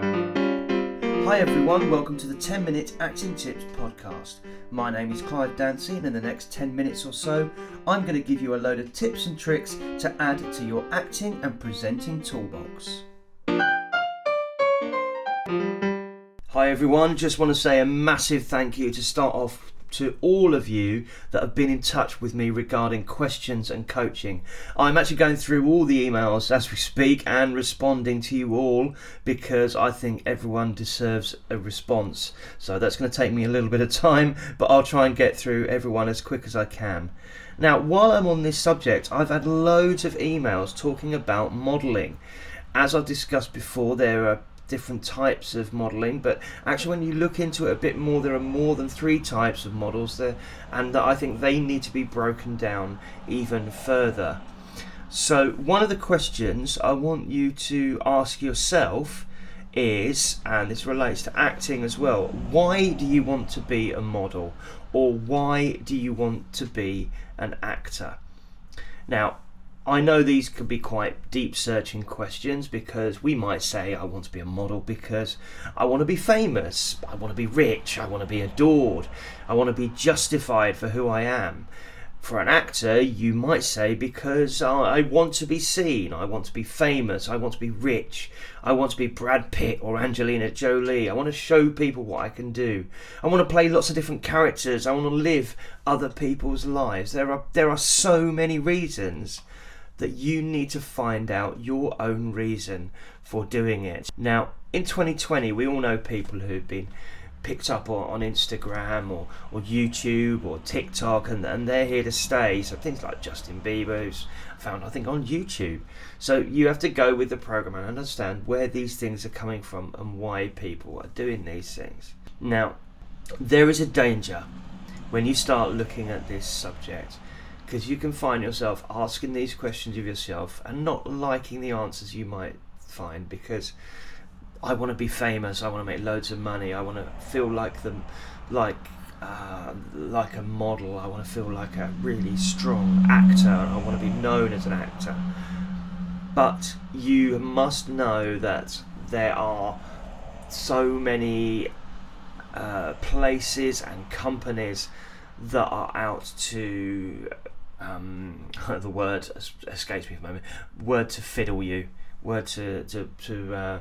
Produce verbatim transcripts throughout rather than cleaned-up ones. Hi everyone, welcome to the ten minute Acting Tips podcast. My name is Clive Dancy and in the next ten minutes or so, I'm going to give you a load of tips and tricks to add to your acting and presenting toolbox. Hi everyone, just want to say a massive thank you to start off to all of you that have been in touch with me regarding questions and coaching. I'm actually going through all the emails as we speak and responding to you all because I think everyone deserves a response. So that's going to take me a little bit of time, but I'll try and get through everyone as quick as I can. Now, while I'm on this subject, I've had loads of emails talking about modelling. As I've discussed before, there are different types of modelling, but actually when you look into it a bit more, there are more than three types of models there, and I think they need to be broken down even further. So one of the questions I want you to ask yourself is, and this relates to acting as well, why do you want to be a model, or why do you want to be an actor? Now, I know these could be quite deep searching questions because we might say I want to be a model because I want to be famous, I want to be rich, I want to be adored, I want to be justified for who I am. For an actor, you might say because I want to be seen, I want to be famous, I want to be rich, I want to be Brad Pitt or Angelina Jolie, I want to show people what I can do, I want to play lots of different characters, I want to live other people's lives. There are, there are so many reasons that you need to find out your own reason for doing it. Now, in twenty twenty, we all know people who've been picked up on Instagram or, or YouTube or TikTok, and, and they're here to stay. So things like Justin Bieber, who's found, I think, on YouTube. So you have to go with the program and understand where these things are coming from and why people are doing these things. Now, there is a danger when you start looking at this subject, because you can find yourself asking these questions of yourself and not liking the answers you might find, because I want to be famous, I want to make loads of money, I want to feel like the, like uh, like a model, I want to feel like a really strong actor, I want to be known as an actor. But you must know that there are so many uh, places and companies that are out to Um, the word escapes me for the moment. Word to fiddle you, word to to, to uh,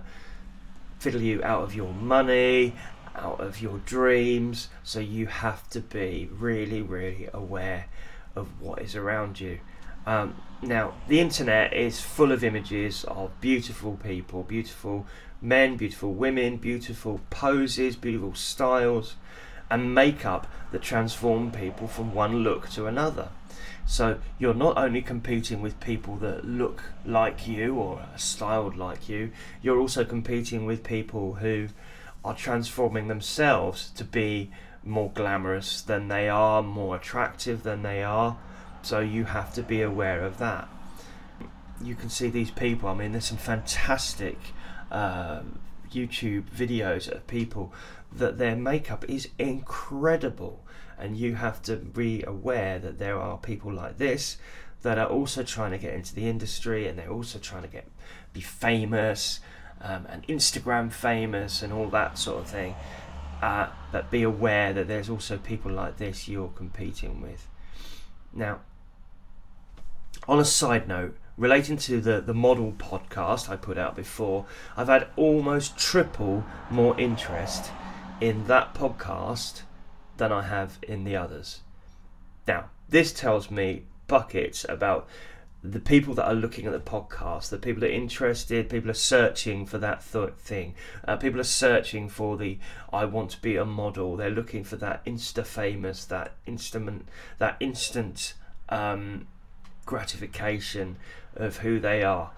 fiddle you out of your money, out of your dreams. So you have to be really, really aware of what is around you. Um, now, the internet is full of images of beautiful people, beautiful men, beautiful women, beautiful poses, beautiful styles, and makeup that transform people from one look to another. So you're not only competing with people that look like you or are styled like you, you're also competing with people who are transforming themselves to be more glamorous than they are, more attractive than they are. So you have to be aware of that. You can see these people, I mean, there's some fantastic uh, YouTube videos of people that their makeup is incredible, and you have to be aware that there are people like this that are also trying to get into the industry, and they're also trying to get be famous um, and Instagram famous and all that sort of thing, uh, but be aware that there's also people like this you're competing with. Now, on a side note, relating to the, the model podcast I put out before, I've had almost triple more interest in that podcast than I have in the others. Now, this tells me buckets about the people that are looking at the podcast, the people that are interested, people are searching for that th- thing. Uh, people are searching for the, I want to be a model. They're looking for that insta-famous, that instant, that instant um, gratification of who they are,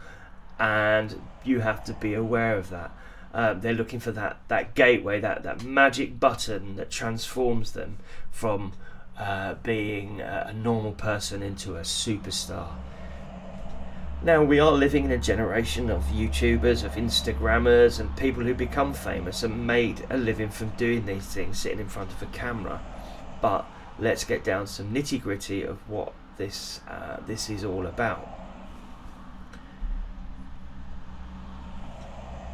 and you have to be aware of that. Uh, they're looking for that that gateway, that that magic button that transforms them from uh, being a normal person into a superstar. Now, we are living in a generation of YouTubers, of Instagrammers, and people who become famous and made a living from doing these things, sitting in front of a camera. But let's get down to some nitty-gritty of what this uh, this is all about.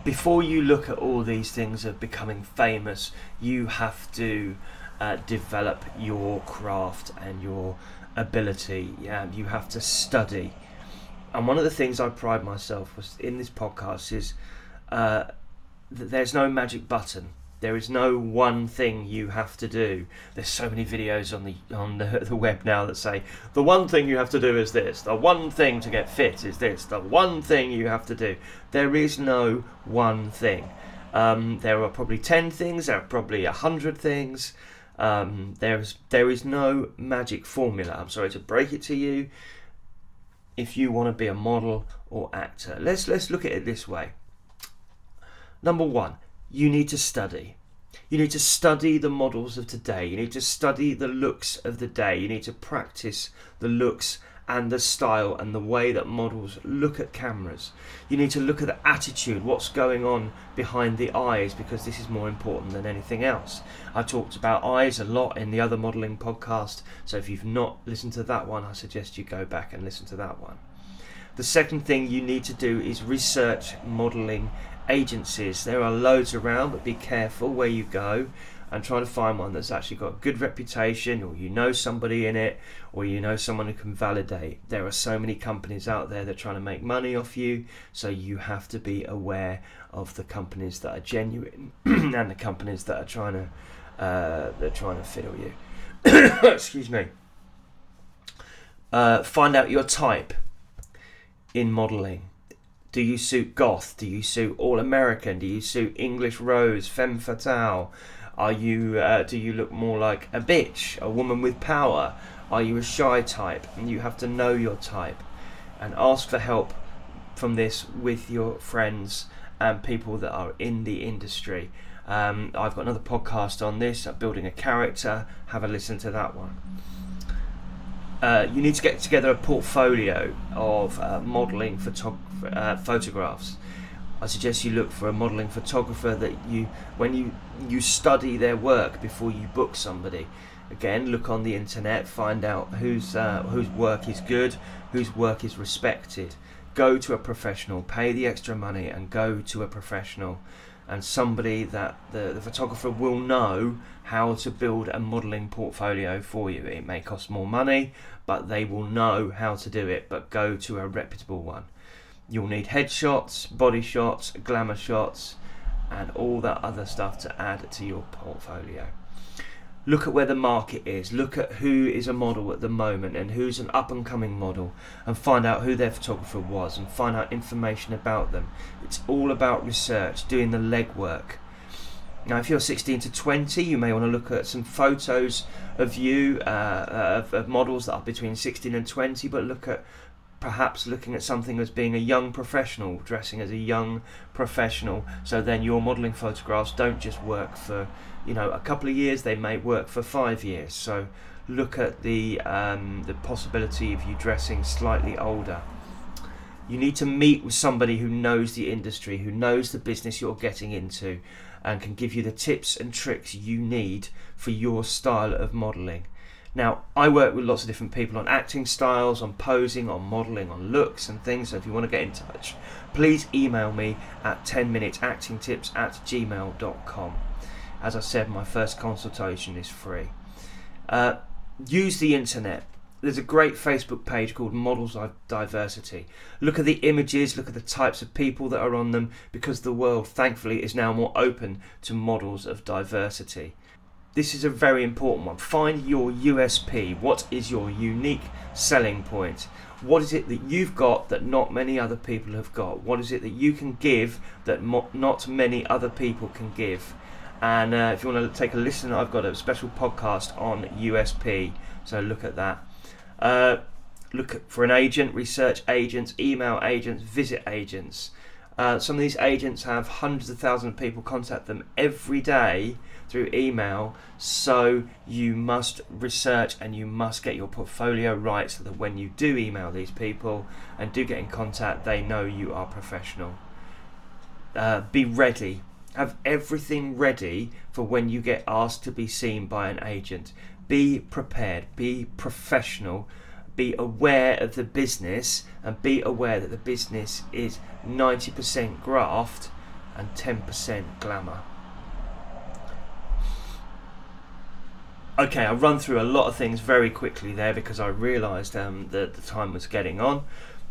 before you look at all these things of becoming famous, you have to uh, develop your craft and your ability. Yeah, you have to study. And one of the things I pride myself was in this podcast is uh, that there's no magic button. There is no one thing you have to do. There's so many videos on the on the, the web now that say, the one thing you have to do is this, the one thing to get fit is this, the one thing you have to do. There is no one thing. Um, there are probably ten things, there are probably one hundred things. Um, there is there is no magic formula. I'm sorry to break it to you. If you want to be a model or actor, let's let's look at it this way. Number one, you need to study. You need to study the models of today. You need to study the looks of the day. You need to practice the looks and the style and the way that models look at cameras. You need to look at the attitude, what's going on behind the eyes, because this is more important than anything else. I talked about eyes a lot in the other modelling podcast, so if you've not listened to that one, I suggest you go back and listen to that one. The second thing you need to do is research modelling agencies. There are loads around, but be careful where you go and try to find one that's actually got a good reputation, or you know somebody in it, or you know someone who can validate. There are so many companies out there that are trying to make money off you, so you have to be aware of the companies that are genuine and the companies that are trying to uh, they're trying to fiddle you. Excuse me. Uh, find out your type in modelling. Do you suit goth? Do you suit all American? Do you suit English rose, femme fatale? Are you? Uh, do you look more like a bitch, a woman with power? Are you a shy type? And you have to know your type, and ask for help from this with your friends and people that are in the industry. Um, I've got another podcast on this, building a character. Have a listen to that one. Uh, you need to get together a portfolio of uh, modelling photog- uh, photographs. I suggest you look for a modelling photographer that you, when you, you study their work before you book somebody. Again, look on the internet, find out whose uh, whose work is good, whose work is respected. Go to a professional, pay the extra money and go to a professional, and somebody that the, the photographer will know how to build a modelling portfolio for you. It may cost more money, but they will know how to do it, but go to a reputable one. You'll need headshots, body shots, glamour shots, and all that other stuff to add to your portfolio. Look at where the market is. Look at who is a model at the moment and who's an up-and-coming model, and find out who their photographer was and find out information about them. It's all about research, doing the legwork. Now, if you're sixteen to twenty, you may want to look at some photos of you, uh, of, of models that are between sixteen and twenty, but look at perhaps looking at something as being a young professional, dressing as a young professional, so then your modelling photographs don't just work for, you know, a couple of years, they may work for five years. So look at the um, the possibility of you dressing slightly older. You need to meet with somebody who knows the industry, who knows the business you're getting into, and can give you the tips and tricks you need for your style of modelling. Now, I work with lots of different people on acting styles, on posing, on modelling, on looks and things, so if you want to get in touch, please email me at ten minute acting tips at gmail dot com. As I said, my first consultation is free. Uh, use the internet. There's a great Facebook page called Models of Diversity. Look at the images, look at the types of people that are on them, because the world, thankfully, is now more open to models of diversity. This is a very important one. Find your U S P. What is your unique selling point? What is it that you've got that not many other people have got? What is it that you can give that mo- not many other people can give? And uh, if you want to take a listen, I've got a special podcast on U S P, so look at that. Uh, look for an agent, research agents, email agents, visit agents. Uh, some of these agents have hundreds of thousands of people contact them every day through email, so you must research and you must get your portfolio right so that when you do email these people and do get in contact, they know you are professional. Uh, be ready. Have everything ready for when you get asked to be seen by an agent. Be prepared. Be professional. Be aware of the business, and be aware that the business is ninety percent graft and ten percent glamour. Okay, I've run through a lot of things very quickly there because I realised um, that the time was getting on,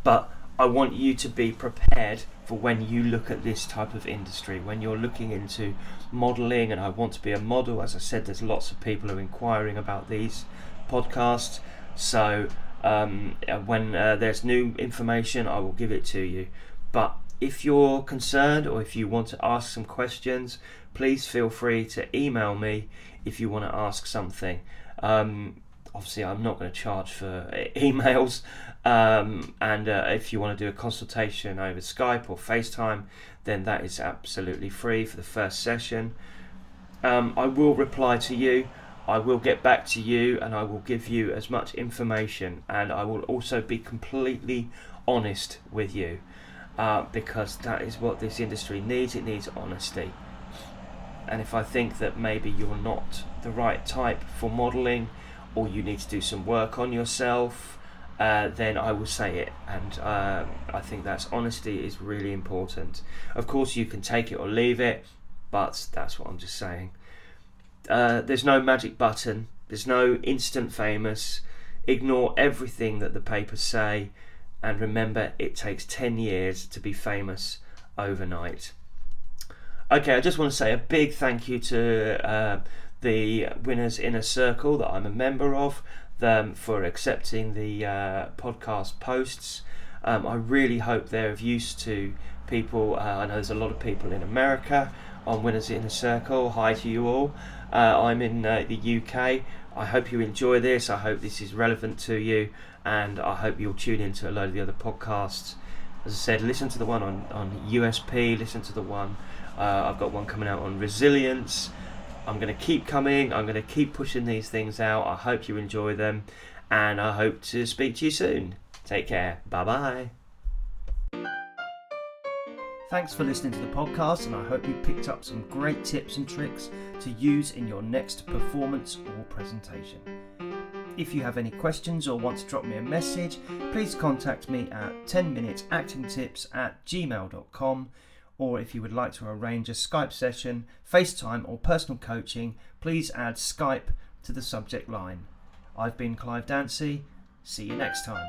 but I want you to be prepared for when you look at this type of industry, when you're looking into modelling, and I want to be a model. As I said, there's lots of people who are inquiring about these podcasts, so um, when uh, there's new information, I will give it to you. But if you're concerned or if you want to ask some questions, please feel free to email me if you want to ask something. Um, obviously, I'm not going to charge for emails, um, and uh, if you want to do a consultation over Skype or FaceTime, then that is absolutely free for the first session. Um, I will reply to you, I will get back to you, and I will give you as much information, and I will also be completely honest with you, uh, because that is what this industry needs. It needs honesty. And if I think that maybe you're not the right type for modelling, or you need to do some work on yourself, uh, then I will say it. And um, I think that's honesty is really important. Of course, you can take it or leave it, but that's what I'm just saying. Uh, there's no magic button. There's no instant famous. Ignore everything that the papers say. And remember, it takes ten years to be famous overnight. Okay, I just want to say a big thank you to uh, the Winners Inner Circle that I'm a member of, them for accepting the uh, podcast posts. Um, I really hope they're of use to people. Uh, I know there's a lot of people in America on Winners Inner Circle. Hi to you all. Uh, I'm in uh, the U K. I hope you enjoy this. I hope this is relevant to you, and I hope you'll tune into a load of the other podcasts. As I said, listen to the one on, on U S P, listen to the one. Uh, I've got one coming out on resilience. I'm going to keep coming. I'm going to keep pushing these things out. I hope you enjoy them, and I hope to speak to you soon. Take care. Bye-bye. Thanks for listening to the podcast, and I hope you picked up some great tips and tricks to use in your next performance or presentation. If you have any questions or want to drop me a message, please contact me at ten minutes acting tips at gmail dot com. Or if you would like to arrange a Skype session, FaceTime or personal coaching, please add Skype to the subject line. I've been Clive Dancy. See you next time.